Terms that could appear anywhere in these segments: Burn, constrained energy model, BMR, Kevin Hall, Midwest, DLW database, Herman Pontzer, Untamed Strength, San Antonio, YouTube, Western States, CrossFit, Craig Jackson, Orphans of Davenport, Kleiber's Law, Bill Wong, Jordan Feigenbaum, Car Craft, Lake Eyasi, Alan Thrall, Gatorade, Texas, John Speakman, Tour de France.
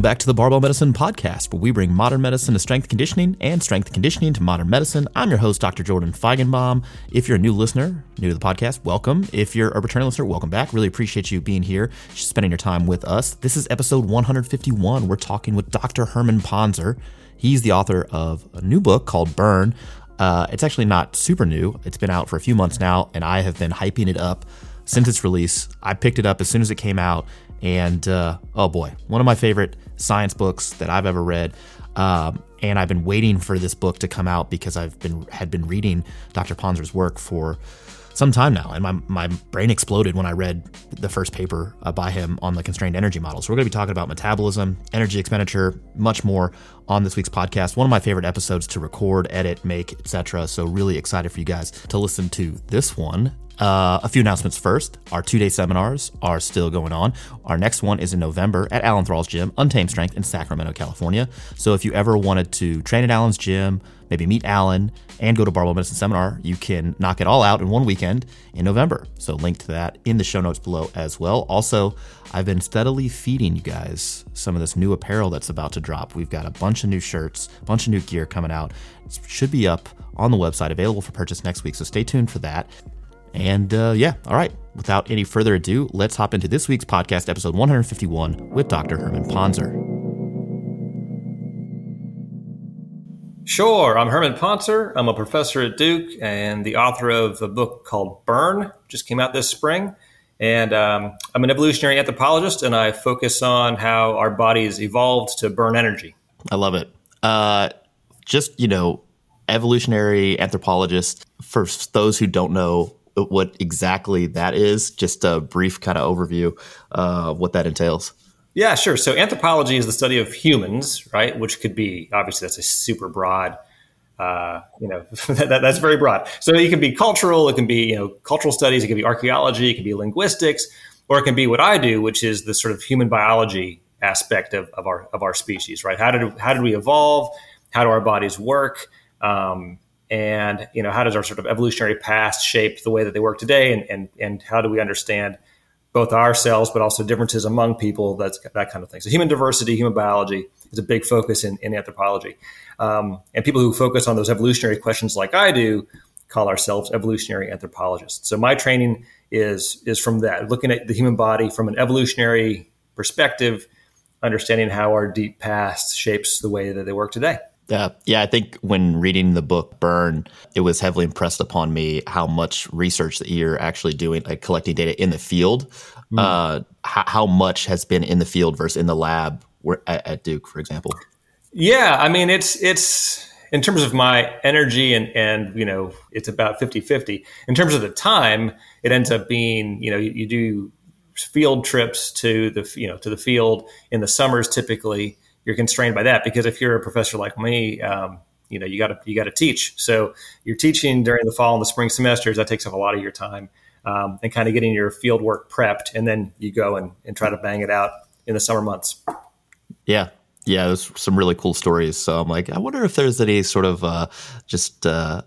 Welcome back to the Barbell Medicine Podcast, where we bring modern medicine to strength conditioning and strength conditioning to modern medicine. I'm your host, Dr. Jordan Feigenbaum. If you're a new listener, new to the podcast, welcome. If you're a returning listener, welcome back. Really appreciate you being here, spending your time with us. This is episode 151. We're talking with Dr. Herman Pontzer. He's the author of a new book called Burn. It's actually not super new. It's been out for a few months now, and I have been hyping it up since its release. I picked it up as soon as it came out. And oh boy, one of my favorite science books that I've ever read. And I've been waiting for this book to come out because I've had been reading Dr. Pontzer's work for some time now. And my brain exploded when I read the first paper by him on the constrained energy model. So we're going to be talking about metabolism, energy expenditure, much more on this week's podcast. One of my favorite episodes to record, edit, make, etc. So really excited for you guys to listen to this one. A few announcements first. Our two-day seminars are still going on. Our next one is in November at Alan Thrall's Gym, Untamed Strength in Sacramento, California. So if you ever wanted to train at Alan's gym, maybe meet Alan and go to Barbell Medicine Seminar, you can knock it all out in one weekend in November. So link to that in the show notes below as well. Also, I've been steadily feeding you guys some of this new apparel that's about to drop. We've got a bunch of new shirts, a bunch of new gear coming out. It should be up on the website, available for purchase next week. So stay tuned for that. And all right, without any further ado, let's hop into this week's podcast, episode 151, with Dr. Herman Pontzer. Sure, I'm Herman Pontzer. I'm a professor at Duke and the author of a book called Burn, just came out this spring. And I'm an evolutionary anthropologist, and I focus on how our bodies evolved to burn energy. I love it. Evolutionary anthropologist, for those who don't know what exactly that is, just a brief kind of overview of what that entails. Yeah, sure. So anthropology is the study of humans, right? Which could be, obviously that's a super broad, that's very broad. So it can be cultural, it can be, cultural studies, it can be archaeology, it can be linguistics, or it can be what I do, which is the sort of human biology aspect of our species, right? How did we evolve? How do our bodies work? And, how does our sort of evolutionary past shape the way that they work today? And how do we understand both ourselves, but also differences among people, that kind of thing. So human diversity, human biology is a big focus in anthropology. And people who focus on those evolutionary questions like I do call ourselves evolutionary anthropologists. So my training is from that, looking at the human body from an evolutionary perspective, understanding how our deep past shapes the way that they work today. I think when reading the book Burn, it was heavily impressed upon me how much research that you're actually doing, like collecting data in the field, how much has been in the field versus in the lab at Duke, for example. Yeah, I mean, it's in terms of my energy and it's about 50-50. In terms of the time, it ends up being, you do field trips to the field in the summers typically. You're constrained by that because if you're a professor like me, you got to teach. So you're teaching during the fall and the spring semesters. That takes up a lot of your time and kind of getting your field work prepped. And then you go and try to bang it out in the summer months. Yeah. Yeah. There's some really cool stories. So I'm like, I wonder if there's any sort of not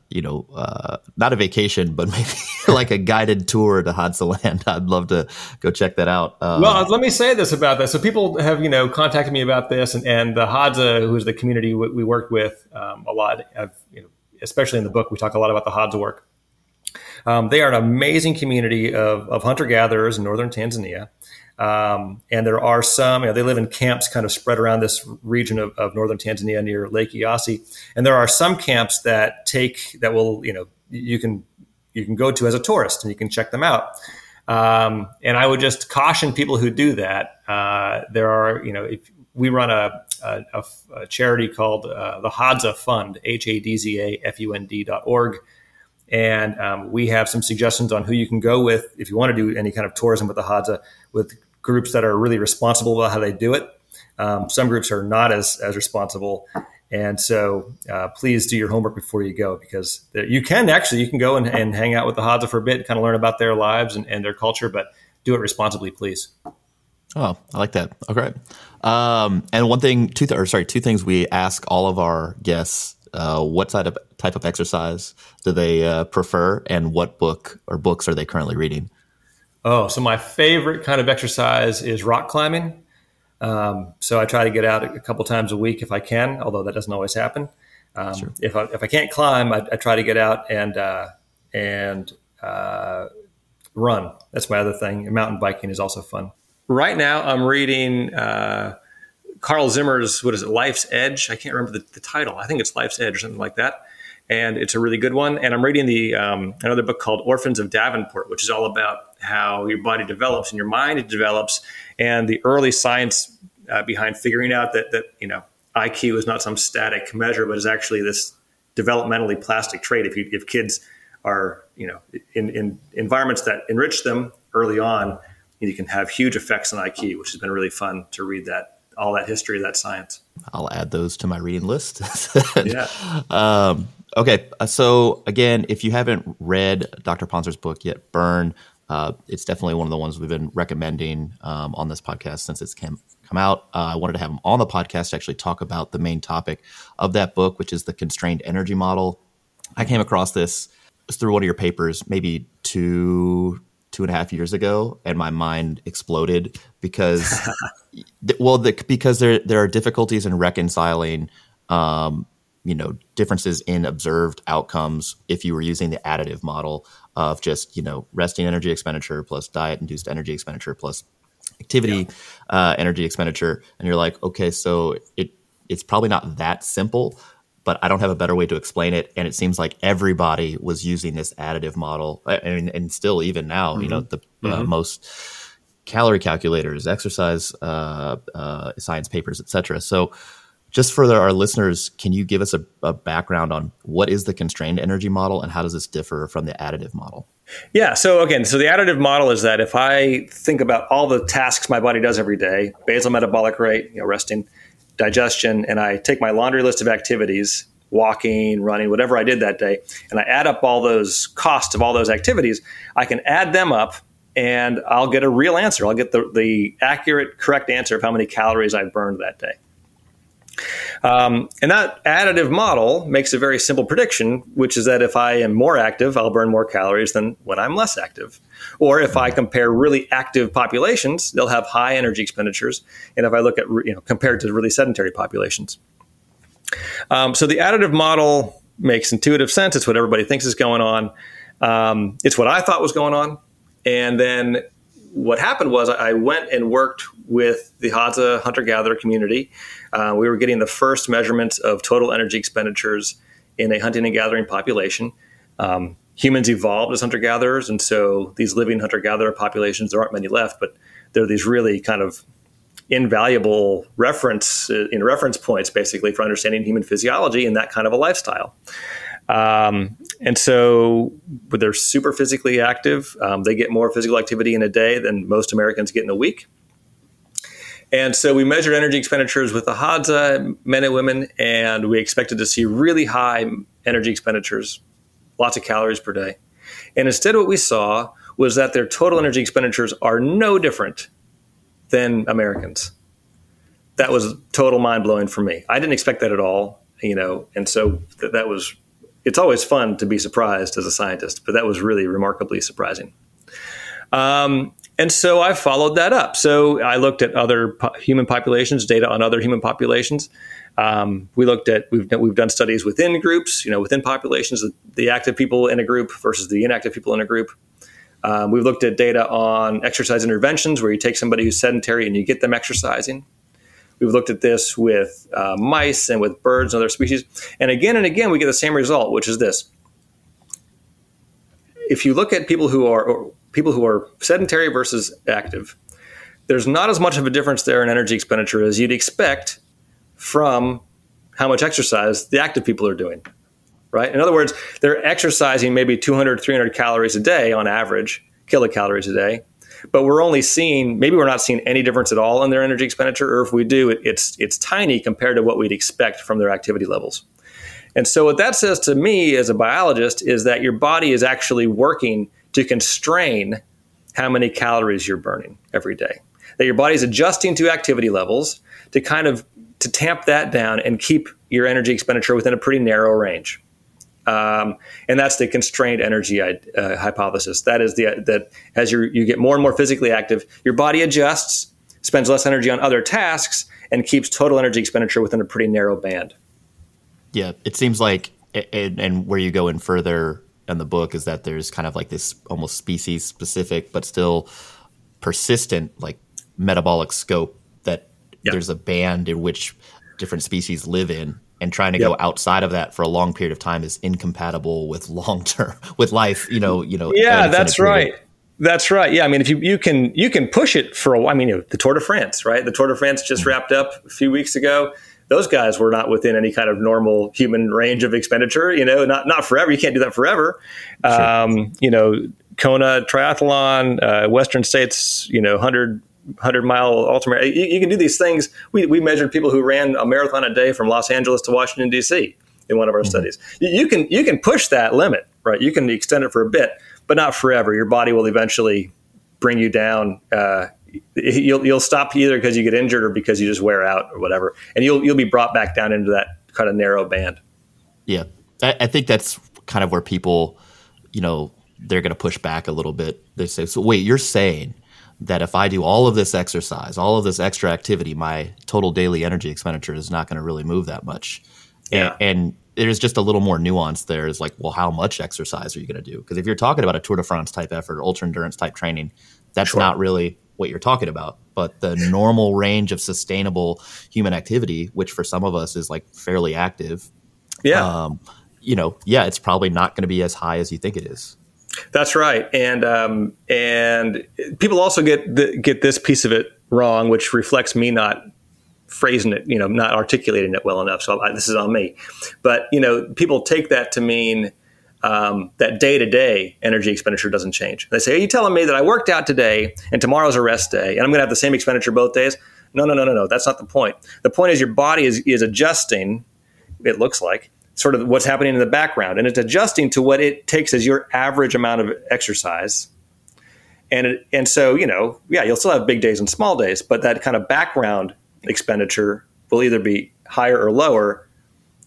a vacation, but maybe like a guided tour to Hadza Land. I'd love to go check that out. Well, let me say this about that. So people have, contacted me about this and the Hadza, who is the community we work with a lot, especially in the book, we talk a lot about the Hadza work. They are an amazing community of hunter-gatherers in northern Tanzania. And there are some, they live in camps kind of spread around this region of northern Tanzania near Lake Eyasi. And there are some camps that you can go to as a tourist and you can check them out. And I would just caution people who do that. If we run a charity called the Hadza Fund, HADZAFUND.org. And we have some suggestions on who you can go with if you want to do any kind of tourism with the Hadza, with groups that are really responsible about how they do it. Some groups are not as responsible. And so please do your homework before you go, because you can go and hang out with the Hadza for a bit, kind of learn about their lives and their culture, but do it responsibly, please. Oh, I like that. Okay. And two things we ask all of our guests. What type of exercise do they prefer, and what book or books are they currently reading? Oh, so my favorite kind of exercise is rock climbing. So I try to get out a couple times a week if I can, although that doesn't always happen. Sure. If I can't climb, I try to get out and run. That's my other thing. Mountain biking is also fun. Right now I'm reading, Carl Zimmer's, Life's Edge. I can't remember the title. I think it's Life's Edge or something like that. And it's a really good one. And I'm reading another book called Orphans of Davenport, which is all about how your body develops and your mind develops, and the early science behind figuring out that IQ is not some static measure, but is actually this developmentally plastic trait. If kids are in environments that enrich them early on, you can have huge effects on IQ, which has been really fun to read that. All that history, that science. I'll add those to my reading list. Yeah. Okay. So again, if you haven't read Dr. Pontzer's book yet, Burn, it's definitely one of the ones we've been recommending on this podcast since it's come out. I wanted to have him on the podcast to actually talk about the main topic of that book, which is the constrained energy model. I came across this through one of your papers, maybe two and a half years ago, and my mind exploded because there are difficulties in reconciling, differences in observed outcomes if you were using the additive model of just, resting energy expenditure plus diet induced energy expenditure plus activity, energy expenditure. And you're like, okay, so it's probably not that simple, but I don't have a better way to explain it. And it seems like everybody was using this additive model. And still, even now, mm-hmm. Most calorie calculators, exercise science papers, et cetera. So just for our listeners, can you give us a background on what is the constrained energy model and how does this differ from the additive model? Yeah. So again, the additive model is that if I think about all the tasks my body does every day, basal metabolic rate, resting, digestion, and I take my laundry list of activities, walking, running, whatever I did that day, and I add up all those costs of all those activities, I can add them up and I'll get a real answer. I'll get the accurate, correct answer of how many calories I've burned that day. And that additive model makes a very simple prediction, which is that if I am more active, I'll burn more calories than when I'm less active. Or if I compare really active populations, they'll have high energy expenditures. And if I look at, compared to really sedentary populations. So the additive model makes intuitive sense. It's what everybody thinks is going on. It's what I thought was going on. And then what happened was I went and worked with the Hadza hunter-gatherer community. We were getting the first measurements of total energy expenditures in a hunting and gathering population. Humans evolved as hunter-gatherers, and so these living hunter-gatherer populations, there aren't many left, but they're these really kind of invaluable reference points, basically, for understanding human physiology and that kind of a lifestyle. And so they're super physically active. They get more physical activity in a day than most Americans get in a week. And so we measured energy expenditures with the Hadza men and women, and we expected to see really high energy expenditures, lots of calories per day. And instead what we saw was that their total energy expenditures are no different than Americans. That was total mind-blowing for me. I didn't expect that at all, and so that was... It's always fun to be surprised as a scientist, but that was really remarkably surprising. And so I followed that up. So I looked at other human populations, data on other human populations. We've done studies within groups, within populations, the active people in a group versus the inactive people in a group. We've looked at data on exercise interventions where you take somebody who's sedentary and you get them exercising. We've looked at this with mice and with birds and other species. And again, we get the same result, which is this. If you look at people who are sedentary versus active, there's not as much of a difference there in energy expenditure as you'd expect from how much exercise the active people are doing, right? In other words, they're exercising maybe 200, 300 calories a day on average, kilocalories a day. But we're not seeing any difference at all in their energy expenditure, or if we do, it's tiny compared to what we'd expect from their activity levels. And so what that says to me as a biologist is that your body is actually working to constrain how many calories you're burning every day. That your body's adjusting to activity levels to kind of to tamp that down and keep your energy expenditure within a pretty narrow range. And that's the constrained energy hypothesis. That is that as you get more and more physically active, your body adjusts spends less energy on other tasks, and keeps total energy expenditure within a pretty narrow band. Yeah, it seems like, and where you go in further in the book is that there's kind of like this almost species-specific but still persistent like metabolic scope that there's a band in which different species live in, and trying to go outside of that for a long period of time is incompatible with long-term, with life, Yeah, that's right. That's right. Yeah, I mean, if you can push it for a while. I mean, the Tour de France, right? The Tour de France just wrapped up a few weeks ago. Those guys were not within any kind of normal human range of expenditure. Not forever. You can't do that forever. Sure. Kona triathlon, Western States, 100-mile ultramarathon. You can do these things. We measured people who ran a marathon a day from Los Angeles to Washington D.C. in one of our studies. You can push that limit, right? You can extend it for a bit, but not forever. Your body will eventually bring you down. You'll stop either because you get injured or because you just wear out or whatever, and you'll be brought back down into that kind of narrow band. Yeah, I think that's kind of where people, they're going to push back a little bit. They say, "So wait, you're saying that if I do all of this exercise, all of this extra activity, my total daily energy expenditure is not going to really move that much?" Yeah. And there's just a little more nuance there. It's like, well, how much exercise are you going to do? Because if you're talking about a Tour de France type effort, ultra endurance type training, that's not really what you're talking about. But the normal range of sustainable human activity, which for some of us is like fairly active, it's probably not going to be as high as you think it is. That's right. And people also get this piece of it wrong, which reflects me not phrasing it, not articulating it well enough. So this is on me. But, people take that to mean that day-to-day energy expenditure doesn't change. They say, are you telling me that I worked out today and tomorrow's a rest day and I'm going to have the same expenditure both days? No. That's not the point. The point is your body is adjusting, it looks like, sort of what's happening in the background. And it's adjusting to what it takes as your average amount of exercise. And so, you'll still have big days and small days, but that kind of background expenditure will either be higher or lower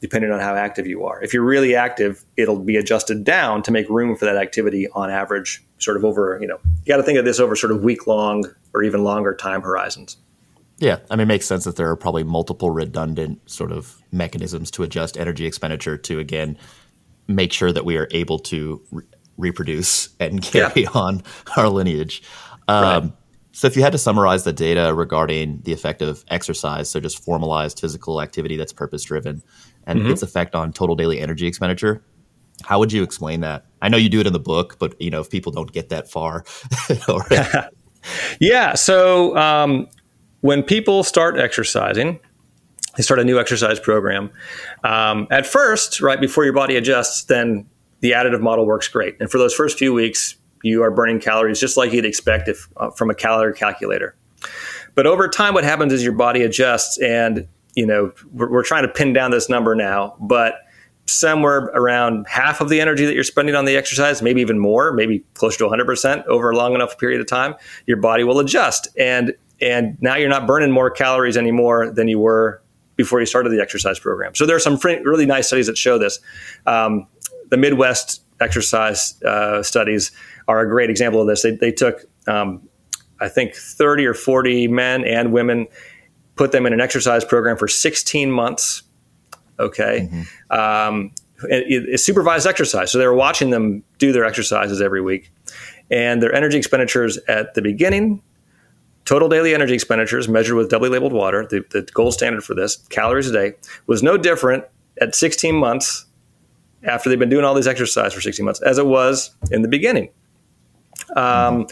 depending on how active you are. If you're really active, it'll be adjusted down to make room for that activity on average, sort of over, you got to think of this over sort of week-long or even longer time horizons. Yeah. I mean, it makes sense that there are probably multiple redundant sort of mechanisms to adjust energy expenditure to, again, make sure that we are able to reproduce and carry on our lineage. Right. So if you had to summarize the data regarding the effect of exercise, so just formalized physical activity that's purpose-driven and its effect on total daily energy expenditure, how would you explain that? I know you do it in the book, but, if people don't get that far. Yeah. So when people start exercising, they start a new exercise program. At first, right before your body adjusts, then the additive model works great. And for those first few weeks, you are burning calories just like you'd expect from a calorie calculator. But over time, what happens is your body adjusts, and we're trying to pin down this number now, but somewhere around half of the energy that you're spending on the exercise, maybe even more, maybe closer to 100% over a long enough period of time, your body will adjust. And now you're not burning more calories anymore than you were before you started the exercise program. So there are some really nice studies that show this. The Midwest exercise studies are a great example of this. They took, 30 or 40 men and women, put them in an exercise program for 16 months. Okay. Mm-hmm. It's supervised exercise. So they were watching them do their exercises every week, and their energy expenditures at the beginning, total daily energy expenditures measured with doubly labeled water, the gold standard for this, calories a day, was no different at 16 months after they've been doing all these exercise for 16 months as it was in the beginning. And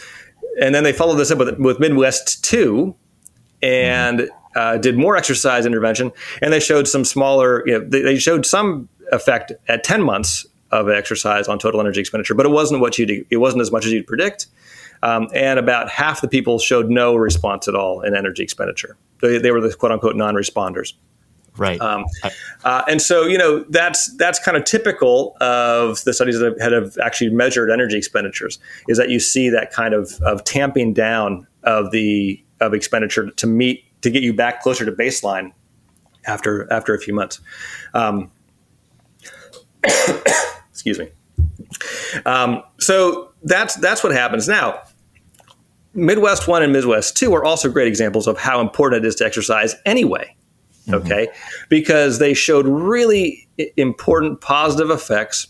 then they followed this up with Midwest 2 and did more exercise intervention. And they showed some smaller, they showed some effect at 10 months of exercise on total energy expenditure, but it wasn't as much as you'd predict. And about half the people showed no response at all in energy expenditure. They were the quote unquote non-responders. Right. And so, that's kind of typical of the studies that have actually measured energy expenditures, is that you see that kind of tamping down of expenditure to get you back closer to baseline after a few months. Excuse me. So that's what happens now. Midwest 1 and Midwest 2 are also great examples of how important it is to exercise anyway, okay? Mm-hmm. Because they showed really important positive effects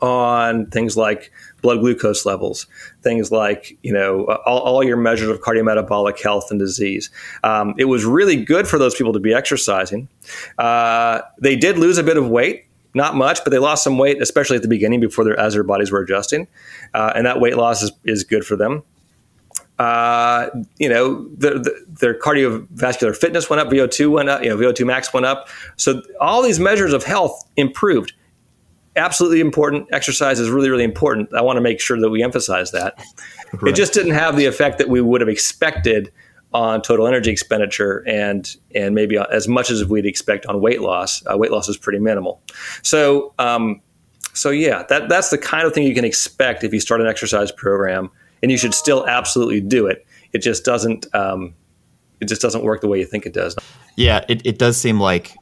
on things like blood glucose levels, things like, you know, all your measures of cardiometabolic health and disease. It was really good for those people to be exercising. They did lose a bit of weight, not much, but they lost some weight, especially at the beginning before as their bodies were adjusting. And that weight loss is good for them. You know, their cardiovascular fitness went up, VO2 went up, you know, VO2 max went up. So all these measures of health improved. Absolutely important. Exercise is really, really important. I want to make sure that we emphasize that. Right. It just didn't have the effect that we would have expected on total energy expenditure and maybe as much as we'd expect on weight loss. Weight loss is pretty minimal. So yeah, that's the kind of thing you can expect if you start an exercise program, and you should still absolutely do it. It just doesn't work the way you think it does. Yeah, it does seem like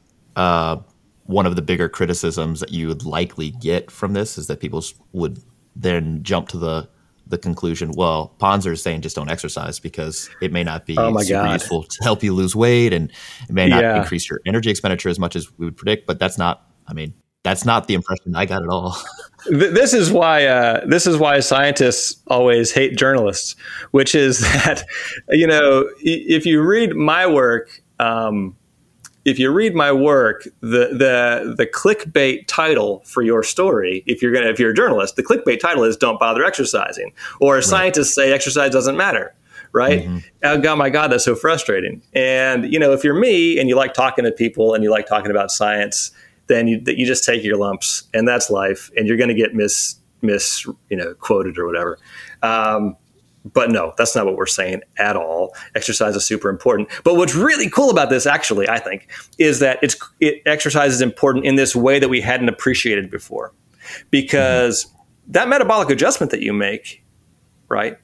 one of the bigger criticisms that you would likely get from this is that people would then jump to the conclusion, well, Pontzer is saying just don't exercise because it may not be useful to help you lose weight, and it may not increase your energy expenditure as much as we would predict. But that's not, I mean, that's not the impression I got at all. This is why scientists always hate journalists, which is that, you know, if you read my work, the clickbait title for your story, if you're a journalist, the clickbait title is "Don't bother exercising," or scientists say exercise doesn't matter, right? Mm-hmm. Oh God, my God, that's so frustrating. And you know, if you're me and you like talking to people and you like talking about science, then you just take your lumps, and that's life. And you're going to get quoted or whatever. But no, that's not what we're saying at all. Exercise is super important. But what's really cool about this, actually, I think, is that exercise is important in this way that we hadn't appreciated before. Because that metabolic adjustment that you make, right,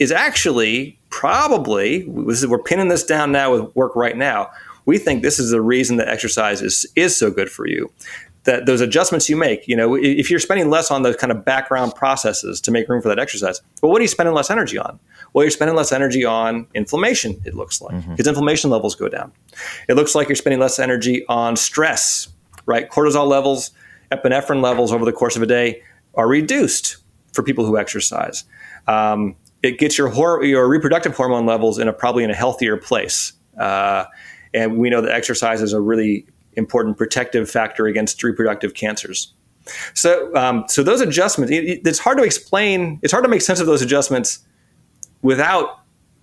is actually probably, we're pinning this down now with work right now, we think this is the reason that exercise is so good for you. That those adjustments you make, you know, if you're spending less on those kind of background processes to make room for that exercise, well, what are you spending less energy on? Well, you're spending less energy on inflammation, it looks like, because inflammation levels go down. It looks like you're spending less energy on stress, right? Cortisol levels, epinephrine levels over the course of a day are reduced for people who exercise. It gets your reproductive hormone levels probably in a healthier place. And we know that exercise is a really important protective factor against reproductive cancers. So those adjustments, it's hard to explain. It's hard to make sense of those adjustments without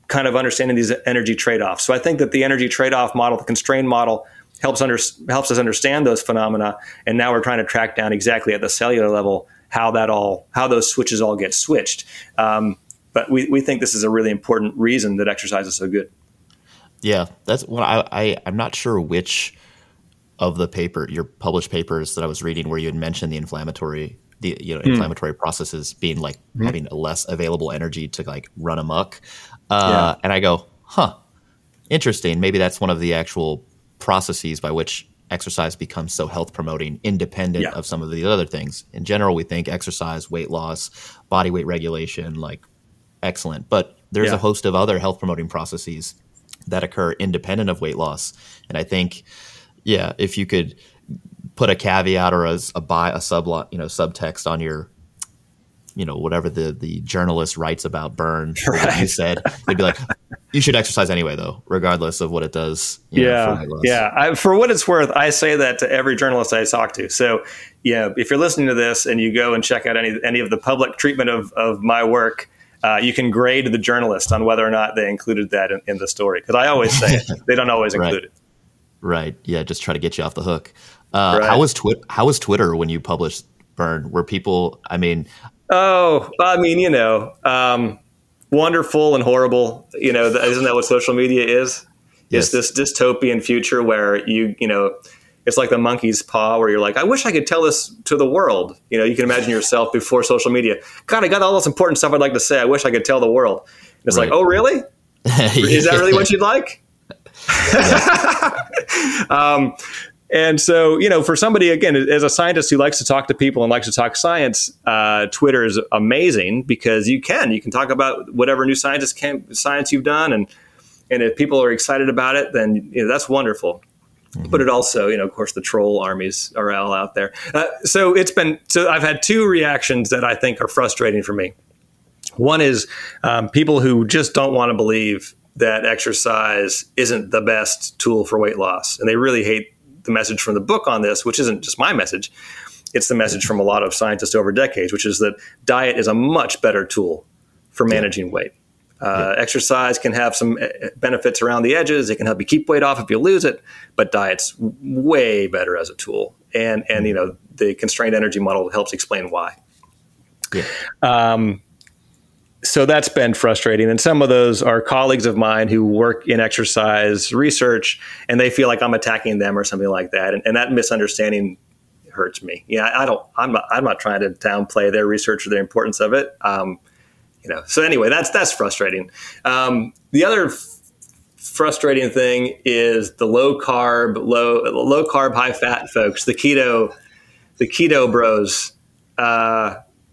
kind of understanding these energy trade-offs. So I think that the energy trade-off model, the constrained model, helps us understand those phenomena. And now we're trying to track down exactly at the cellular level how those switches all get switched. But we think this is a really important reason that exercise is so good. Yeah, that's what I'm not sure which of your published papers that I was reading where you had mentioned the inflammatory processes being like having a less available energy to like run amok. And I go, interesting. Maybe that's one of the actual processes by which exercise becomes so health promoting, independent of some of the other things. In general, we think exercise, weight loss, body weight regulation, like excellent, but there's a host of other health promoting processes that occur independent of weight loss. And I think, if you could put a caveat or subtext on your, you know, whatever the journalist writes about Burn, you said, they'd be like, you should exercise anyway, though, regardless of what it does. You know, for weight loss. For what it's worth, I say that to every journalist I talk to. So, yeah, if you're listening to this and you go and check out any of the public treatment of my work, you can grade the journalist on whether or not they included that in the story. Because I always say it. They don't always include it. Right. Yeah. Just try to get you off the hook. Right. How was Twitter when you published Burn? Were people, I mean. Oh, I mean, you know, wonderful and horrible. You know, isn't that what social media is? Yes. It's this dystopian future where you know, it's like the monkey's paw where you're like, I wish I could tell this to the world. You know, you can imagine yourself before social media. God, I got all this important stuff I'd like to say. I wish I could tell the world. And it's like, oh, really? Is that really what you'd like? And so, you know, for somebody, again, as a scientist who likes to talk to people and likes to talk science, Twitter is amazing because you can talk about whatever new science you've done. And if people are excited about it, then, you know, that's wonderful. Mm-hmm. But it also, you know, of course, the troll armies are all out there. So I've had two reactions that I think are frustrating for me. One is people who just don't want to believe that exercise isn't the best tool for weight loss. And they really hate the message from the book on this, which isn't just my message. It's the message from a lot of scientists over decades, which is that diet is a much better tool for managing weight. Exercise can have some benefits around the edges. It can help you keep weight off if you lose it, but diet's way better as a tool. And you know, the constrained energy model helps explain why. Yeah. So that's been frustrating. And some of those are colleagues of mine who work in exercise research, and they feel like I'm attacking them or something like that. And that misunderstanding hurts me. Yeah, I'm not trying to downplay their research or the importance of it. You know, so anyway, that's frustrating. The other frustrating thing is the low carb, high fat folks, the keto bros.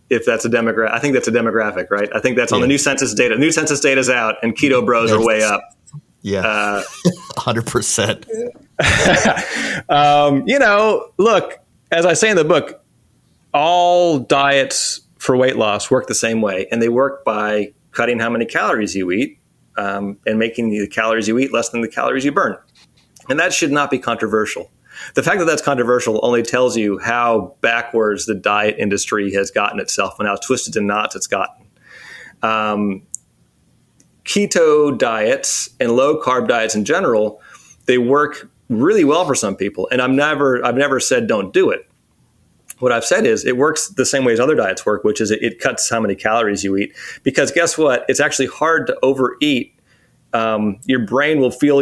If that's a demographic, I think that's a demographic, right? I think that's on the new census data. New census data is out, and keto bros are way up. Yeah, 100%. You know, look, as I say in the book, all diets for weight loss work the same way, and they work by cutting how many calories you eat and making the calories you eat less than the calories you burn. And that should not be controversial. The fact that that's controversial only tells you how backwards the diet industry has gotten itself and how twisted in knots it's gotten. Keto diets and low carb diets in general, they work really well for some people. And I've never said don't do it. What I've said is it works the same way as other diets work, which is it cuts how many calories you eat. Because guess what? It's actually hard to overeat. Your brain will feel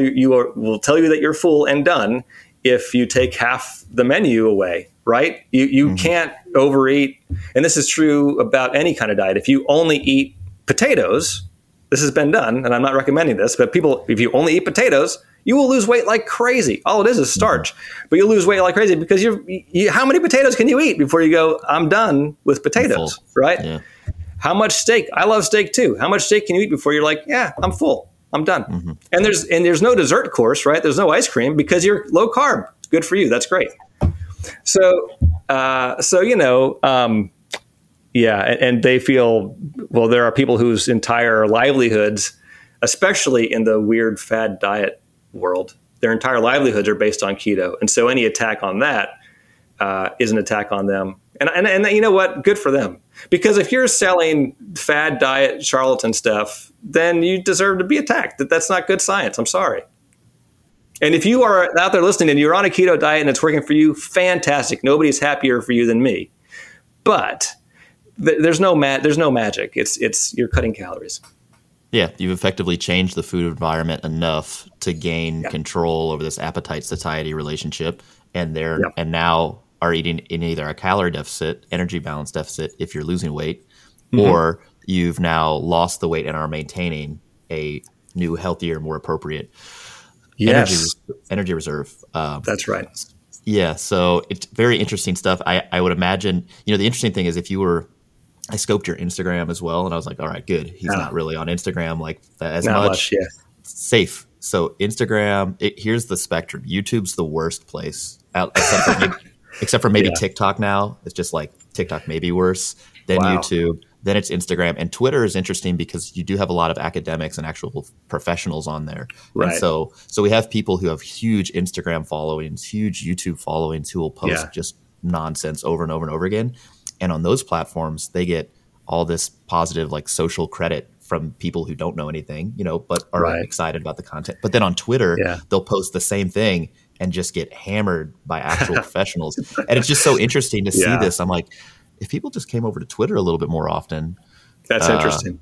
will tell you that you're full and done if you take half the menu away, right? You mm-hmm. can't overeat. And this is true about any kind of diet. If you only eat potatoes, this has been done, and I'm not recommending this, but people, if you only eat potatoes, you will lose weight like crazy. All it is starch, but you lose weight like crazy because how many potatoes can you eat before you go, I'm done with potatoes, right? Yeah. How much steak? I love steak too. How much steak can you eat before you're like, yeah, I'm full, I'm done. Mm-hmm. And there's no dessert course, right? There's no ice cream because you're low carb. Good for you. That's great. So you know, yeah, and they feel, well, there are people whose entire livelihoods, especially in the weird fad diet world, their entire livelihoods are based on keto, and so any attack on that is an attack on them. And you know what? Good for them, because if you're selling fad diet charlatan stuff, then you deserve to be attacked. That's not good science. I'm sorry. And if you are out there listening and you're on a keto diet and it's working for you, fantastic. Nobody's happier for you than me. But there's no magic. It's you're cutting calories. Yeah, you've effectively changed the food environment enough to gain control over this appetite-satiety relationship, and and now are eating in either a calorie deficit, energy balance deficit, if you're losing weight, mm-hmm. or you've now lost the weight and are maintaining a new, healthier, more appropriate energy reserve. That's right. Yeah, so it's very interesting stuff. I would imagine, you know, the interesting thing is if you were – I scoped your Instagram as well, and I was like, all right, good. He's not really on Instagram like that as much. Yeah. Safe. So Instagram, here's the spectrum. YouTube's the worst place, except for maybe TikTok now. It's just like TikTok may be worse than YouTube. Then it's Instagram. And Twitter is interesting because you do have a lot of academics and actual professionals on there. Right. And so we have people who have huge Instagram followings, huge YouTube followings who will post just nonsense over and over and over again. And on those platforms, they get all this positive, like, social credit from people who don't know anything, you know, but are excited about the content. But then on Twitter, they'll post the same thing and just get hammered by actual professionals. And it's just so interesting to see this. I'm like, if people just came over to Twitter a little bit more often. That's interesting.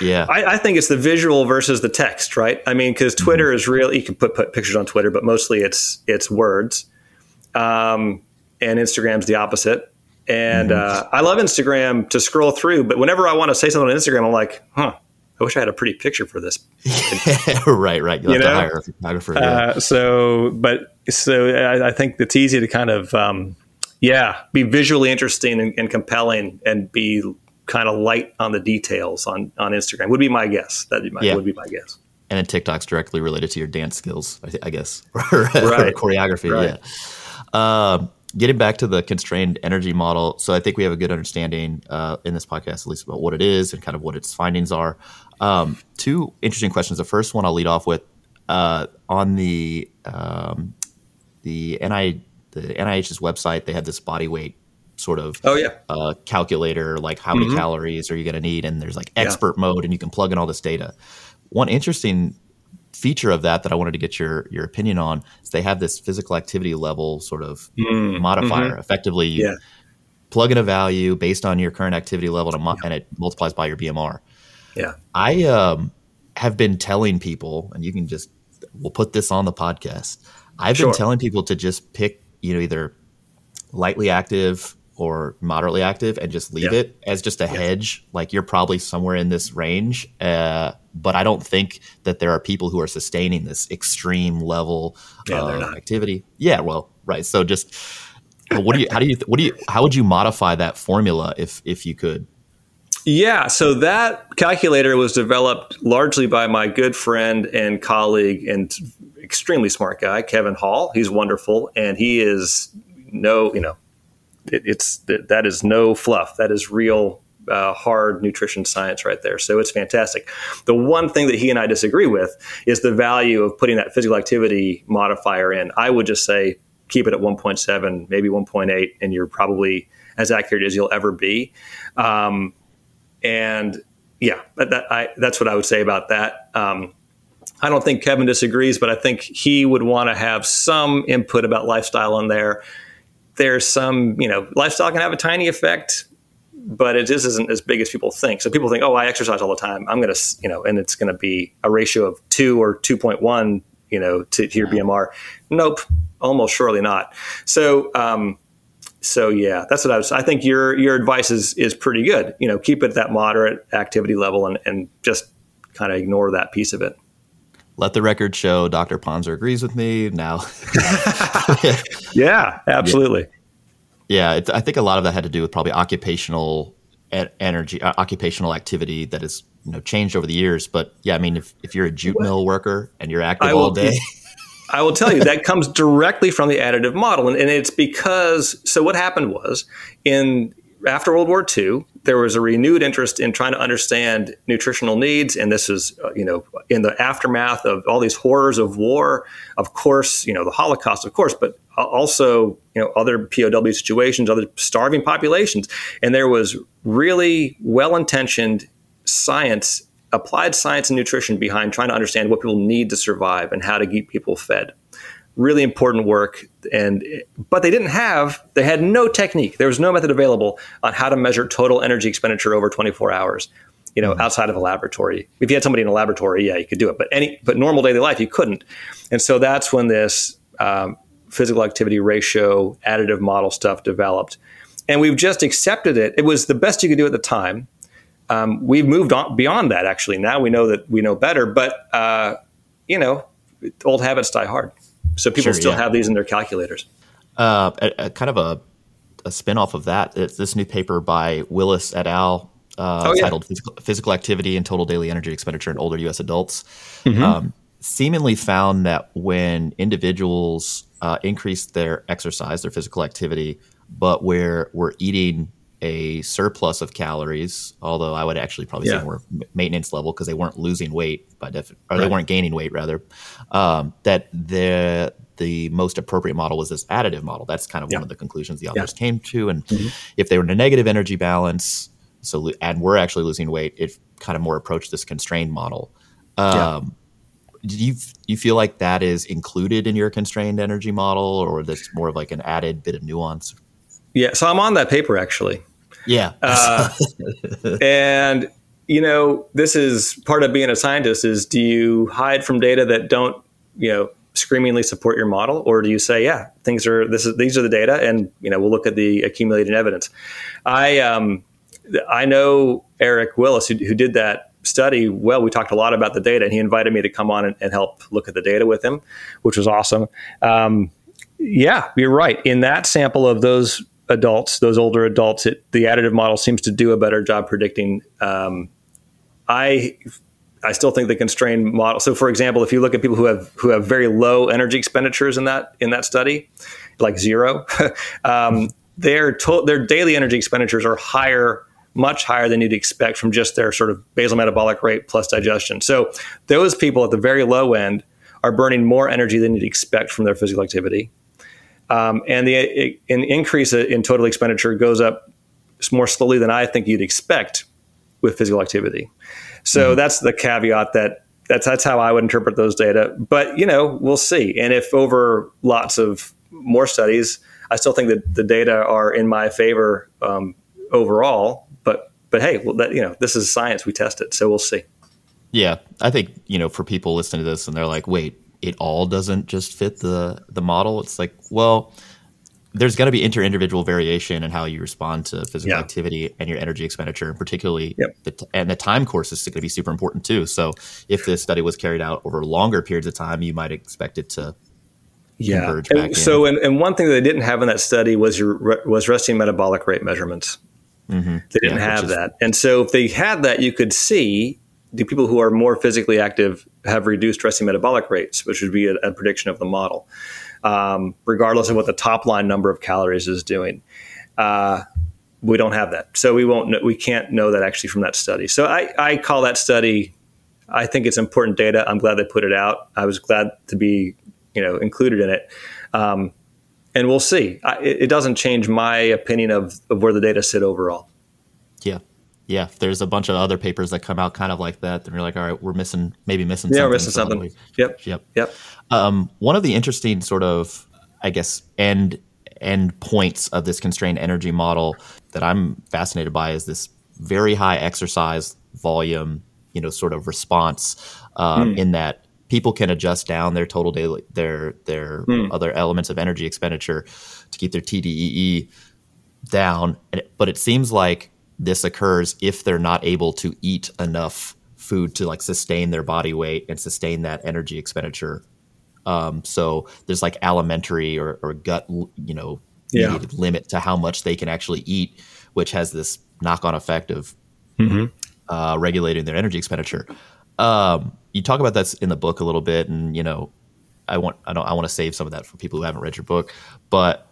Yeah. I think it's the visual versus the text, right? I mean, because Twitter is real. You can put pictures on Twitter, but mostly it's words. And Instagram's the opposite. And I love Instagram to scroll through, but whenever I want to say something on Instagram, I'm like, I wish I had a pretty picture for this. Right. You'll have to hire a photographer. So, but So I think it's easy to kind of, be visually interesting and compelling and be kind of light on the details on Instagram would be my guess. Would be my guess. And then TikTok's directly related to your dance skills, I guess, or choreography. Right. Yeah. Getting back to the constrained energy model. So I think we have a good understanding in this podcast, at least about what it is and kind of what its findings are. Two interesting questions. The first one I'll lead off with on the NIH's website, they have this body weight sort of calculator, like how many calories are you going to need? And there's like expert mode and you can plug in all this data. One interesting feature of that I wanted to get your opinion on is they have this physical activity level sort of modifier. Effectively, you plug in a value based on your current activity level and it multiplies by your BMR. Yeah, I have been telling people, and we'll put this on the podcast. I've been telling people to just pick, either lightly active or moderately active and just leave it as just a hedge. Like you're probably somewhere in this range. But I don't think that there are people who are sustaining this extreme level of activity. Yeah. Well, right. So just how would you modify that formula if you could? Yeah. So that calculator was developed largely by my good friend and colleague and extremely smart guy, Kevin Hall. He's wonderful. And he is that is no fluff. That is real hard nutrition science right there. So it's fantastic. The one thing that he and I disagree with is the value of putting that physical activity modifier in. I would just say keep it at 1.7, maybe 1.8, and you're probably as accurate as you'll ever be. That's what I would say about that. I don't think Kevin disagrees, but I think he would want to have some input about lifestyle in there. There's some, lifestyle can have a tiny effect, but it just isn't as big as people think. So people think, oh, I exercise all the time. I'm going to, and it's going to be a ratio of 2 or 2.1, to your BMR. Nope, almost surely not. So that's what I think your advice is pretty good. Keep it at that moderate activity level and just kind of ignore that piece of it. Let the record show Dr. Pontzer agrees with me now. Yeah, absolutely. Yeah, I think a lot of that had to do with probably occupational energy, occupational activity that has changed over the years. But yeah, I mean, if you're a jute mill worker and you're active all day. I will tell you that comes directly from the additive model. And it's because, so what happened was after World War II, there was a renewed interest in trying to understand nutritional needs. And this is, in the aftermath of all these horrors of war, of course, the Holocaust, of course, but also, other POW situations, other starving populations. And there was really well-intentioned science, applied science and nutrition behind trying to understand what people need to survive and how to keep people fed. Really important work, but they had no technique. There was no method available on how to measure total energy expenditure over 24 hours, outside of a laboratory. If you had somebody in a laboratory, you could do it, but normal daily life, you couldn't. And so that's when this physical activity ratio, additive model stuff developed. And we've just accepted it. It was the best you could do at the time. We've moved on beyond that, actually. Now we know better, but, old habits die hard. So people still have these in their calculators. Kind of a spinoff of that, it's this new paper by Willis et al. Titled Physical Activity and Total Daily Energy Expenditure in Older U.S. Adults, seemingly found that when individuals increased their exercise, their physical activity, but where we're eating a surplus of calories, although I would actually probably say more maintenance level because they weren't losing weight by definition, or they weren't gaining weight rather, that the most appropriate model was this additive model. That's kind of one of the conclusions the authors came to. And if they were in a negative energy balance, and we're actually losing weight, it kind of more approached this constrained model. Do you feel like that is included in your constrained energy model, or that's more of like an added bit of nuance? Yeah, so I'm on that paper, actually. Yeah. And, this is part of being a scientist is, do you hide from data that don't, screamingly support your model? Or do you say, these are the data and, we'll look at the accumulated evidence. I know Eric Willis, who did that study. Well, we talked a lot about the data and he invited me to come on and help look at the data with him, which was awesome. Yeah, you're right. In that sample of those adults, those older adults, the additive model seems to do a better job predicting. I still think the constrained model. So, for example, if you look at people who have very low energy expenditures in that study, like zero, their daily energy expenditures are higher, much higher than you'd expect from just their sort of basal metabolic rate plus digestion. So, those people at the very low end are burning more energy than you'd expect from their physical activity, and an increase in total expenditure goes up more slowly than I think you'd expect with physical activity. So that's the caveat that's how I would interpret those data. But, you know, we'll see. And if over lots of more studies, I still think that the data are in my favor overall. But hey, well, that, you know, this is science. We test it. So we'll see. Yeah. I think, you know, for people listening to this and they're like, wait, it all doesn't just fit the model. It's like, well, there's going to be inter-individual variation in how you respond to physical activity and your energy expenditure, and particularly the time course is going to be super important too. So if this study was carried out over longer periods of time, you might expect it to converge back in. So, and one thing that they didn't have in that study was resting metabolic rate measurements. Mm-hmm. They didn't have that. And so if they had that, you could see the people who are more physically active have reduced resting metabolic rates, which would be a prediction of the model, regardless of what the top line number of calories is doing. We don't have that. So we can't know that actually from that study. So I call that study, I think it's important data. I'm glad they put it out. I was glad to be, you know, included in it. And we'll see. It doesn't change my opinion of where the data sit overall. Yeah. Yeah, if there's a bunch of other papers that come out kind of like that, then you're like, all right, we're missing something. Yeah, we're missing something. Yep. One of the interesting sort of, I guess, end points of this constrained energy model that I'm fascinated by is this very high exercise volume, you know, sort of response in that people can adjust down their total daily, their other elements of energy expenditure to keep their TDEE down. But it seems like this occurs if they're not able to eat enough food to like sustain their body weight and sustain that energy expenditure. So there's like alimentary or gut, you know, needed limit to how much they can actually eat, which has this knock-on effect of regulating their energy expenditure. You talk about that in the book a little bit, and you know, I want to save some of that for people who haven't read your book. But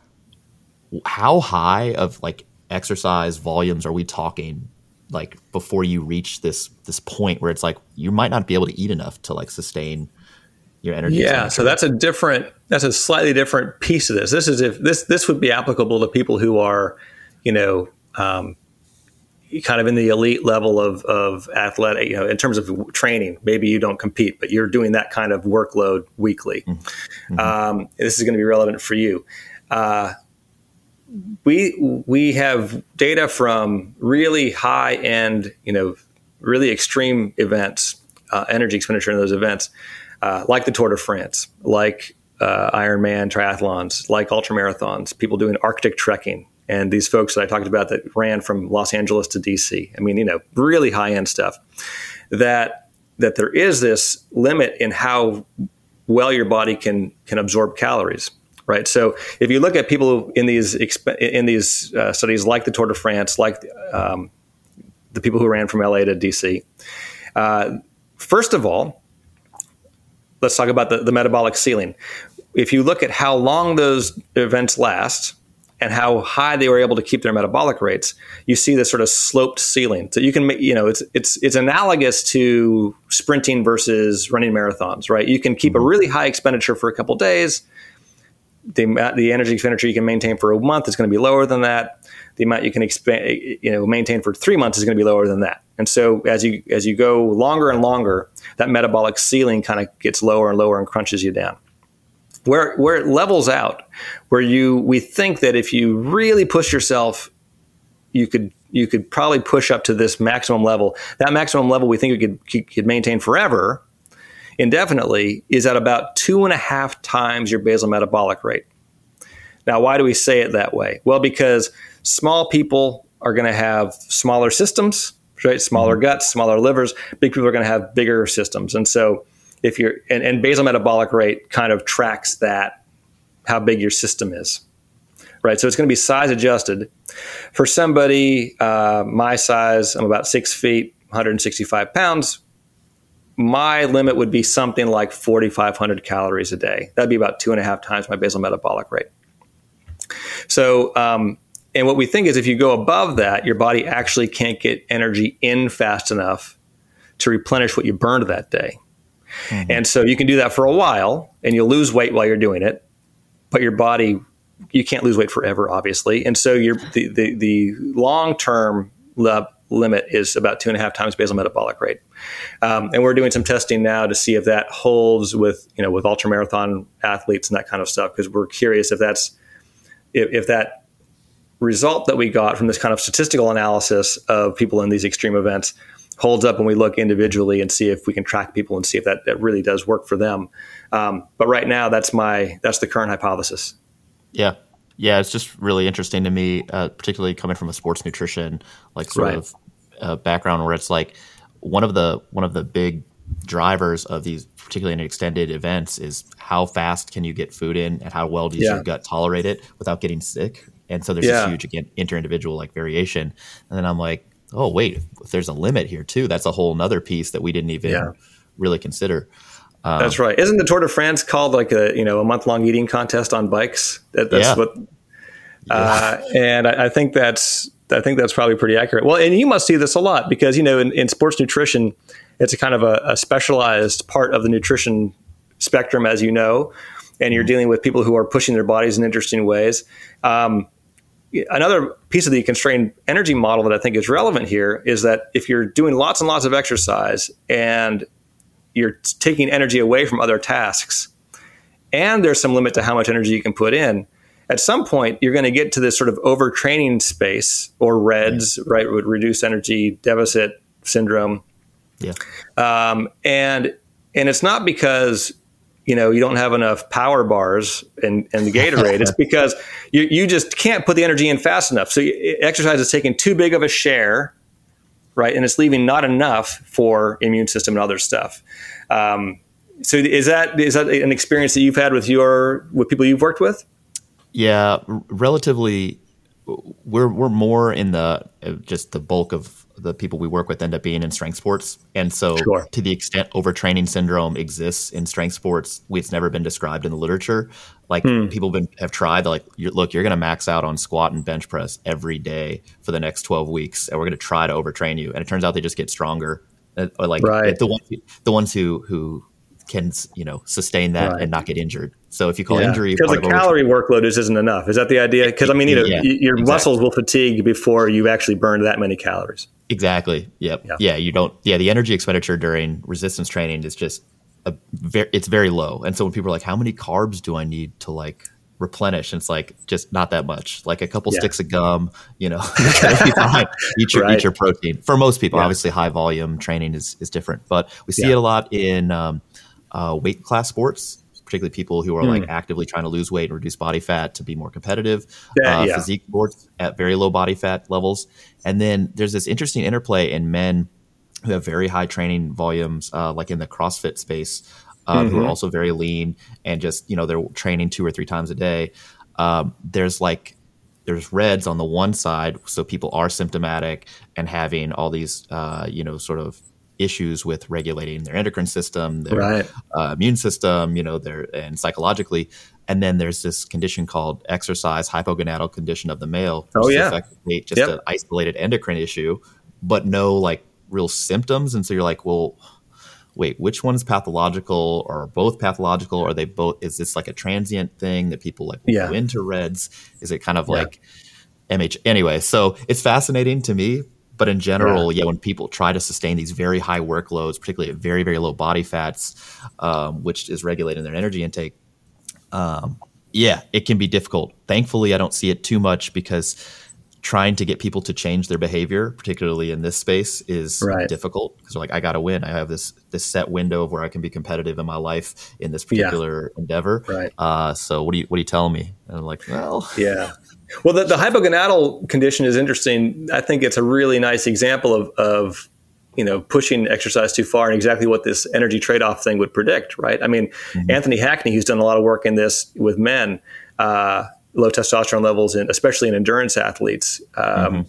how high of like exercise volumes are we talking, like, before you reach this point where it's like you might not be able to eat enough to like sustain your energy? Yeah, so that's a slightly different piece of this. This is if this would be applicable to people who are, you know, kind of in the elite level of athletic, you know, in terms of training. Maybe you don't compete, but you're doing that kind of workload weekly. Mm-hmm. This is going to be relevant for you. We have data from really high end, you know, really extreme events, energy expenditure in those events, like the Tour de France, like Ironman triathlons, like ultramarathons, people doing Arctic trekking. And these folks that I talked about that ran from Los Angeles to D.C. I mean, you know, really high end stuff, that there is this limit in how well your body can absorb calories. Right. So if you look at people in these studies like the Tour de France, like the people who ran from L.A. to D.C., first of all, let's talk about the metabolic ceiling. If you look at how long those events last and how high they were able to keep their metabolic rates, you see this sort of sloped ceiling. So you can make, you know, it's analogous to sprinting versus running marathons. Right. You can keep a really high expenditure for a couple of days. The energy expenditure you can maintain for a month is going to be lower than that. The amount you can maintain for 3 months is going to be lower than that. And so as you go longer and longer, that metabolic ceiling kind of gets lower and lower and crunches you down. Where it levels out, we think that if you really push yourself, you could probably push up to this maximum level. That maximum level we think we could maintain forever, indefinitely, is at about 2.5 times your basal metabolic rate. Now, why do we say it that way? Well, because small people are going to have smaller systems, right? Smaller guts, smaller livers. Big people are going to have bigger systems. And so if you're, and basal metabolic rate kind of tracks that how big your system is, right? So it's going to be size adjusted. For somebody my size, I'm about 6 feet, 165 pounds. My limit would be something like 4,500 calories a day. That'd be about 2.5 times my basal metabolic rate. So, and what we think is if you go above that, your body actually can't get energy in fast enough to replenish what you burned that day. Mm-hmm. And so you can do that for a while and you'll lose weight while you're doing it, but your body, you can't lose weight forever, obviously. And so your the long-term limit is about 2.5 times basal metabolic rate. And we're doing some testing now to see if that holds with, you know, with ultramarathon athletes and that kind of stuff, because we're curious if that's, if that result that we got from this kind of statistical analysis of people in these extreme events holds up when we look individually and see if we can track people and see if that really does work for them. But right now that's the current hypothesis. Yeah. Yeah. It's just really interesting to me, particularly coming from a sports nutrition, like sort right. of background where it's like one of the big drivers of these, particularly in extended events, is how fast can you get food in and how well does yeah. your gut tolerate it without getting sick. And so there's yeah. this huge, again, inter-individual like variation. And then I'm like, oh, wait, if there's a limit here too. That's a whole nother piece that we didn't even yeah. really consider. That's right. Isn't the Tour de France called like a month-long eating contest on bikes? That's yeah. what, yeah. And I think that's probably pretty accurate. Well, and you must see this a lot because, you know, in sports nutrition, it's a kind of a specialized part of the nutrition spectrum, as you know, and you're dealing with people who are pushing their bodies in interesting ways. Another piece of the constrained energy model that I think is relevant here is that if you're doing lots and lots of exercise and you're taking energy away from other tasks and there's some limit to how much energy you can put in, at some point, you're going to get to this sort of overtraining space or REDS, yeah. right? Would reduce energy deficit syndrome. Yeah. And it's not because, you know, you don't have enough power bars and the Gatorade. It's because you just can't put the energy in fast enough. So exercise is taking too big of a share, right? And it's leaving not enough for immune system and other stuff. So is that an experience that you've had with people you've worked with? Yeah, relatively, we're more in the, just the bulk of the people we work with end up being in strength sports. And so sure. to the extent overtraining syndrome exists in strength sports, it's never been described in the literature. Like people have tried, like, look, you're going to max out on squat and bench press every day for the next 12 weeks. And we're going to try to overtrain you. And it turns out they just get stronger. Or like right. the ones who can, you know, sustain that right. and not get injured. So if you call yeah. injury, because the calorie workload isn't enough. Is that the idea? Because I mean, yeah, your exactly. muscles will fatigue before you actually burn that many calories. Exactly. Yep. Yeah. Yeah. You don't. Yeah. The energy expenditure during resistance training is just it's very low. And so when people are like, "How many carbs do I need to like replenish?" and it's like just not that much. Like a couple yeah. sticks of gum. You know, be fine. Eat your protein. For most people, yeah. obviously, high volume training is different, but we see yeah. it a lot in weight class sports. Particularly people who are like actively trying to lose weight and reduce body fat to be more competitive, physique sports at very low body fat levels. And then there's this interesting interplay in men who have very high training volumes, like in the CrossFit space, who are also very lean and just, you know, they're training 2 or 3 times a day. There's REDS on the one side. So people are symptomatic and having all these, sort of issues with regulating their endocrine system, their right. Immune system, you know, and psychologically. And then there's this condition called exercise hypogonadal condition of the male. Oh yeah, effectively just an isolated endocrine issue, but no like real symptoms. And so you're like, well, wait, which one's pathological? Or are both pathological? Are they both? Is this like a transient thing that people like go into REDS? Is it kind of like MH? Anyway, so it's fascinating to me. But in general, when people try to sustain these very high workloads, particularly at very, very low body fats, which is regulating their energy intake, it can be difficult. Thankfully, I don't see it too much because trying to get people to change their behavior, particularly in this space, is difficult because they're like, I got to win. I have this set window of where I can be competitive in my life in this particular endeavor. Right. So what do you tell me? And I'm like, well, yeah. Well, the hypogonadal condition is interesting. I think it's a really nice example of pushing exercise too far, and exactly what this energy trade-off thing would predict, right? I mean, Anthony Hackney, who's done a lot of work in this with men, low testosterone levels, and especially in endurance athletes, I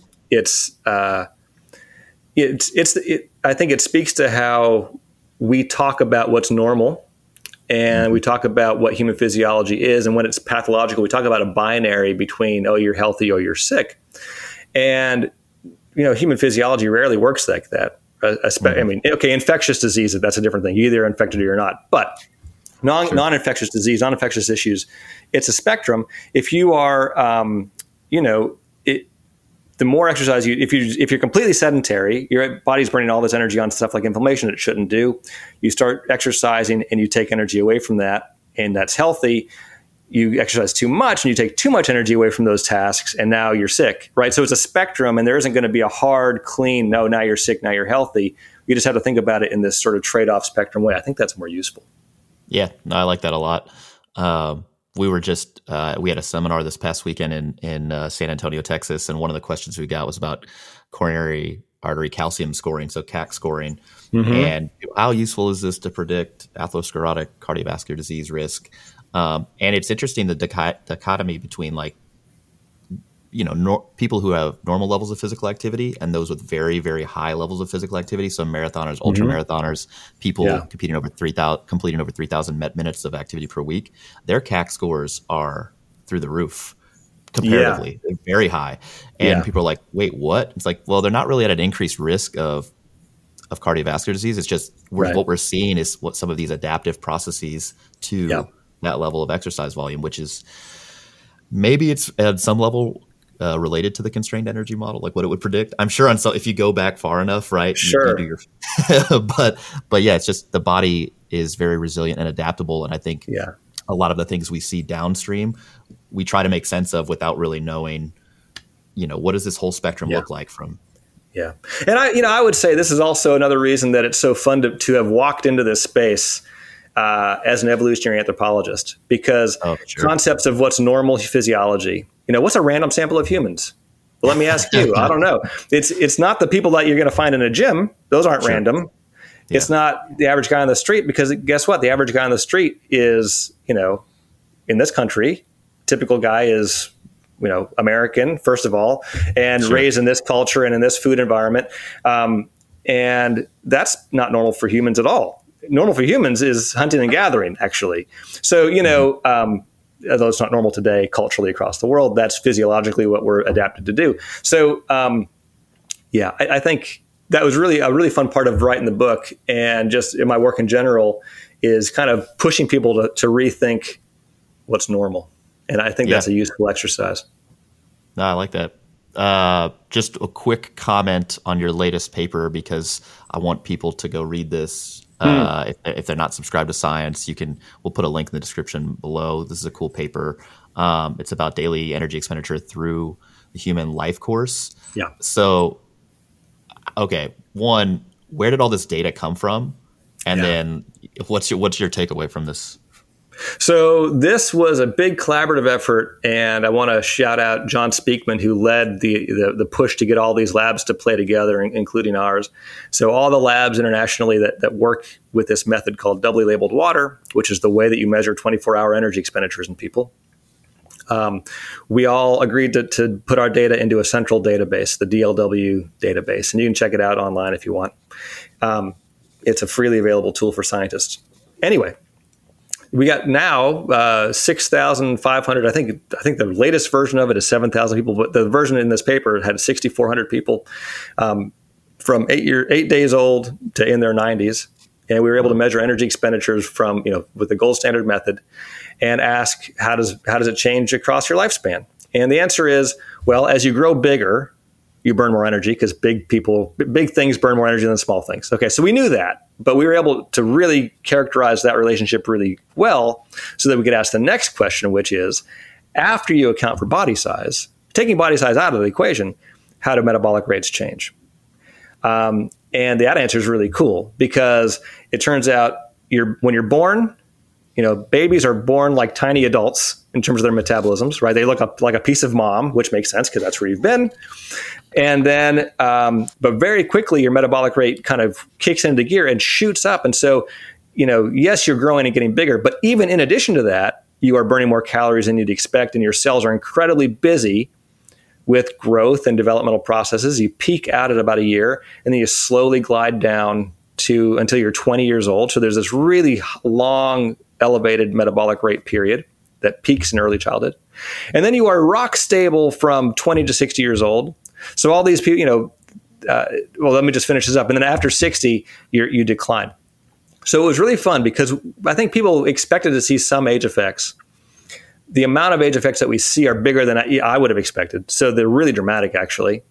think it speaks to how we talk about what's normal, and we talk about what human physiology is, and when it's pathological, we talk about a binary between, oh, you're healthy or you're sick. And, human physiology rarely works like that. I mean, okay, infectious diseases, that's a different thing. You're either infected or you're not. But non-infectious disease, non-infectious issues, it's a spectrum. If you are, the more exercise if you're completely sedentary, your body's burning all this energy on stuff like inflammation it shouldn't do. You start exercising and you take energy away from that, and that's healthy. You exercise too much and you take too much energy away from those tasks, and now you're sick, right? So it's a spectrum, and there isn't going to be a hard, clean, no, now you're sick, now you're healthy. You just have to think about it in this sort of trade-off spectrum way. I think that's more useful. Yeah, no, I like that a lot. We were just we had a seminar this past weekend in San Antonio, Texas, and one of the questions we got was about coronary artery calcium scoring, so CAC scoring, and how useful is this to predict atherosclerotic cardiovascular disease risk? And it's interesting the dichotomy between people who have normal levels of physical activity and those with very, very high levels of physical activity. So marathoners, ultra marathoners, people completing over 3,000 minutes of activity per week, their CAC scores are through the roof comparatively. They're very high. And people are like, wait, what? It's like, well, they're not really at an increased risk of cardiovascular disease. It's just what we're seeing is what some of these adaptive processes to that level of exercise volume, which is maybe it's at some level related to the constrained energy model, like what it would predict. I'm sure if you go back far enough, right? Sure. But yeah, it's just the body is very resilient and adaptable. And I think a lot of the things we see downstream, we try to make sense of without really knowing, what does this whole spectrum look like from? Yeah. And I would say this is also another reason that it's so fun to have walked into this space as an evolutionary anthropologist, because concepts of what's normal physiology, what's a random sample of humans? Well, let me ask you, I don't know. It's not the people that you're going to find in a gym. Those aren't random. Yeah. It's not the average guy on the street, because guess what? The average guy on the street is, in this country, typical guy is, American, first of all, and raised in this culture and in this food environment. And that's not normal for humans at all. Normal for humans is hunting and gathering, actually. So, although it's not normal today culturally across the world, that's physiologically what we're adapted to do. So, I think that was really a really fun part of writing the book, and just in my work in general, is kind of pushing people to rethink what's normal. And I think that's a useful exercise. No, I like that. Just a quick comment on your latest paper, because I want people to go read this. If they're not subscribed to Science, we'll put a link in the description below. This is a cool paper. It's about daily energy expenditure through the human life course. Yeah. So, okay. One, where did all this data come from? And then what's your takeaway from this? So this was a big collaborative effort, and I want to shout out John Speakman, who led the push to get all these labs to play together, including ours. So all the labs internationally that work with this method called doubly labeled water, which is the way that you measure 24-hour energy expenditures in people. We all agreed to put our data into a central database, the DLW database, and you can check it out online if you want. It's a freely available tool for scientists. Anyway. We got now 6,500. I think the latest version of it is 7,000 people, but the version in this paper had 6,400 people from 8 days old to in their 90s, and we were able to measure energy expenditures from with the gold standard method, and ask how does it change across your lifespan? And the answer is, well, as you grow bigger, you burn more energy, because big things burn more energy than small things. Okay, so we knew that, but we were able to really characterize that relationship really well, so that we could ask the next question, which is, after you account for body size, taking body size out of the equation, how do metabolic rates change? And that answer is really cool, because it turns out when you're born, You know, babies are born like tiny adults in terms of their metabolisms, right? They look up like a piece of mom, which makes sense because that's where you've been. And then, but very quickly, your metabolic rate kind of kicks into gear and shoots up. And so, you know, yes, you're growing and getting bigger, but even in addition to that, you are burning more calories than you'd expect. And your cells are incredibly busy with growth and developmental processes. You peak out at about a year, and then you slowly glide down to until you're 20 years old. So there's this really long elevated metabolic rate period that peaks in early childhood. And then you are rock stable from 20 to 60 years old. So all these people, you know, well, let me just finish this up. And then after 60, you decline. So it was really fun because I think people expected to see some age effects. The amount of age effects that we see are bigger than I would have expected. So they're really dramatic, actually.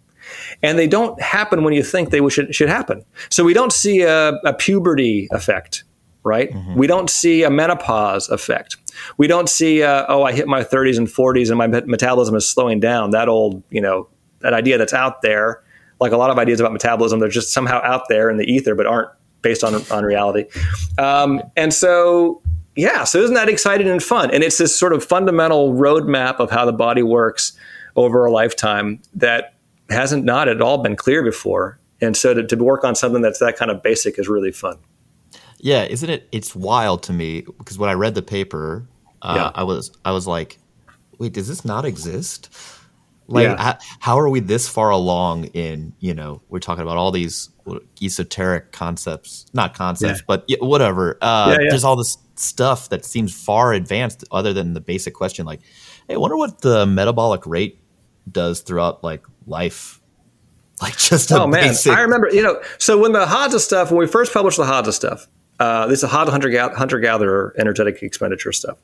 And they don't happen when you think they should happen. So we don't see a puberty effect, right? Mm-hmm. We don't see a menopause effect. We don't see, I hit my 30s and 40s and my metabolism is slowing down. That old, you know, that idea that's out there, like a lot of ideas about metabolism, they're just somehow out there in the ether, but aren't based on reality. So isn't that exciting and fun? And it's this sort of fundamental roadmap of how the body works over a lifetime that hasn't not at all been clear before. And so to work on something that's that kind of basic is really fun. Yeah, isn't it? It's wild to me because when I read the paper, I was like, wait, does this not exist? Like, how are we this far along in, you know, we're talking about all these esoteric concepts, but whatever. There's all this stuff that seems far advanced other than the basic question. Like, hey, I wonder what the metabolic rate does throughout like life. Like just I remember, you know, so when we first published the Hadza stuff, this is Hadza hunter-gatherer energetic expenditure stuff.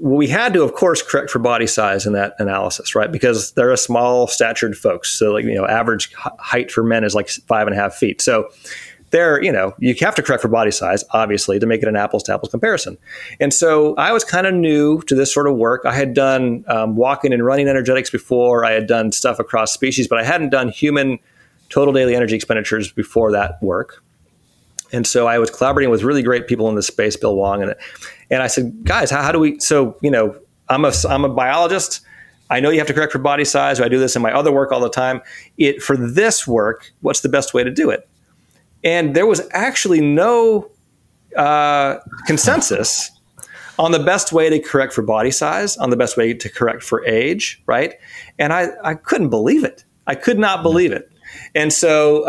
We had to, of course, correct for body size in that analysis, right? Because they're a small statured folks. So like, you know, average height for men is like 5.5 feet. So they're, you know, you have to correct for body size, obviously, to make it an apples to apples comparison. And so I was kind of new to this sort of work. I had done walking and running energetics before. I had done stuff across species, but I hadn't done human total daily energy expenditures before that work. And so I was collaborating with really great people in this space, Bill Wong. And I said, guys, how do we, so, you know, I'm a biologist. I know you have to correct for body size. I do this in my other work all the time. For this work, what's the best way to do it? And there was actually no consensus on the best way to correct for body size, on the best way to correct for age, right? And I couldn't believe it. I could not believe it. And so,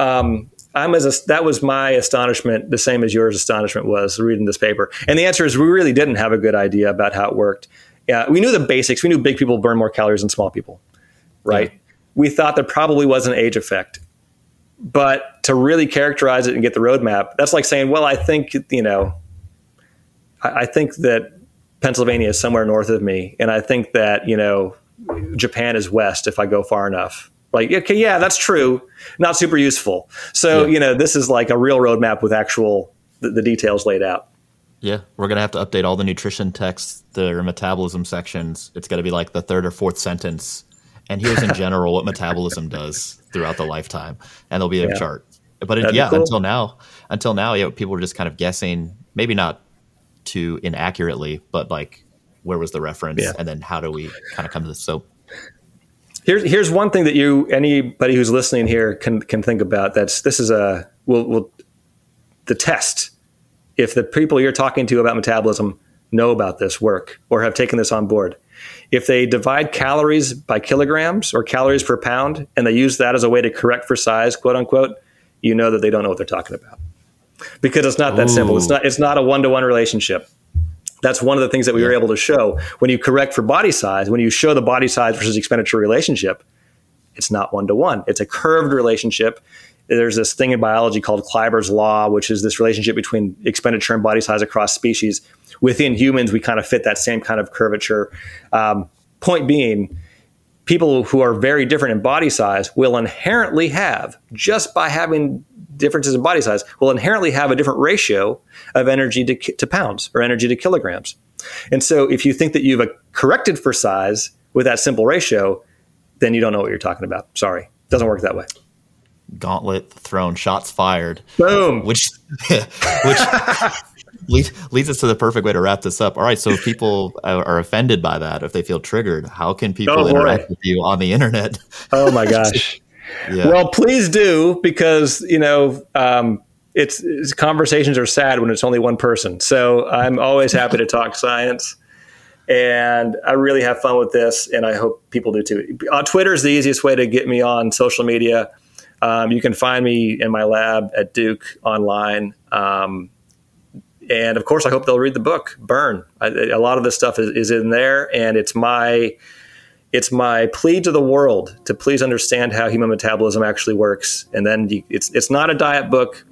that was my astonishment, the same as yours astonishment was reading this paper. And the answer is we really didn't have a good idea about how it worked. We knew the basics. We knew big people burn more calories than small people, right? Yeah. We thought there probably was an age effect. But to really characterize it and get the roadmap, that's like saying, well, I think, you know, I think that Pennsylvania is somewhere north of me. And I think that, you know, Japan is west if I go far enough. Like, okay, yeah, that's true. Not super useful. So, you know, this is like a real roadmap with actual the details laid out. Yeah, we're going to have to update all the nutrition texts, the metabolism sections. It's going to be like the third or fourth sentence. And here's in general what metabolism does throughout the lifetime. And there'll be a chart. But cool. Until now, yeah, people were just kind of guessing, maybe not too inaccurately, but like where was the reference? Yeah. And then how do we kind of come to this? So Here's one thing that anybody who's listening here can think about. This is the test. If the people you're talking to about metabolism know about this work or have taken this on board, if they divide calories by kilograms or calories per pound and they use that as a way to correct for size, quote unquote, you know that they don't know what they're talking about because it's not that simple. It's not a one-to-one relationship. That's one of the things that we were able to show. When you correct for body size, when you show the body size versus expenditure relationship, it's not one-to-one. It's a curved relationship. There's this thing in biology called Kleiber's law, which is this relationship between expenditure and body size across species. Within humans, we kind of fit that same kind of curvature. Point being, people who are very different in body size will inherently have, just by having differences in body size, will inherently have a different ratio of energy to pounds or energy to kilograms. And so if you think that you've corrected for size with that simple ratio, then you don't know what you're talking about. Sorry. It doesn't work that way. Gauntlet thrown, shots fired. Boom. Which leads us to the perfect way to wrap this up. All right. So if people are offended by that, if they feel triggered, how can people interact with you on the internet? Oh my gosh. Yeah. Well, please do, because, you know, it's conversations are sad when it's only one person. So I'm always happy to talk science, and I really have fun with this, and I hope people do too. Twitter is the easiest way to get me on social media. You can find me in my lab at Duke online. And of course, I hope they'll read the book, Burn. A lot of this stuff is in there, and it's my plea to the world to please understand how human metabolism actually works. And then it's not a diet book.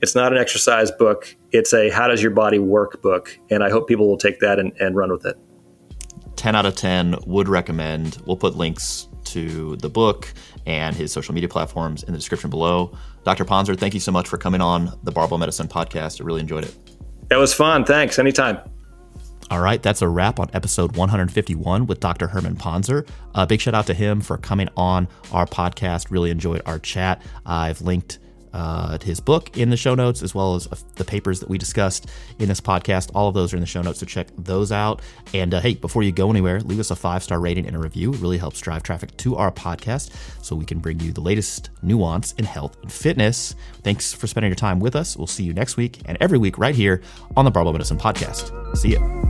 It's not an exercise book. It's a how does your body work book. And I hope people will take that and run with it. 10 out of 10 would recommend. We'll put links to the book and his social media platforms in the description below. Dr. Pontzer, thank you so much for coming on the Barbell Medicine podcast. I really enjoyed it. That was fun. Thanks. Anytime. All right, that's a wrap on episode 151 with Dr. Herman Pontzer. A big shout out to him for coming on our podcast. Really enjoyed our chat. I've linked his book in the show notes, as well as the papers that we discussed in this podcast. All of those are in the show notes, so check those out. And hey, before you go anywhere, leave us a 5-star rating and a review. It really helps drive traffic to our podcast so we can bring you the latest nuance in health and fitness. Thanks for spending your time with us. We'll see you next week and every week right here on the Barbell Medicine Podcast. See ya.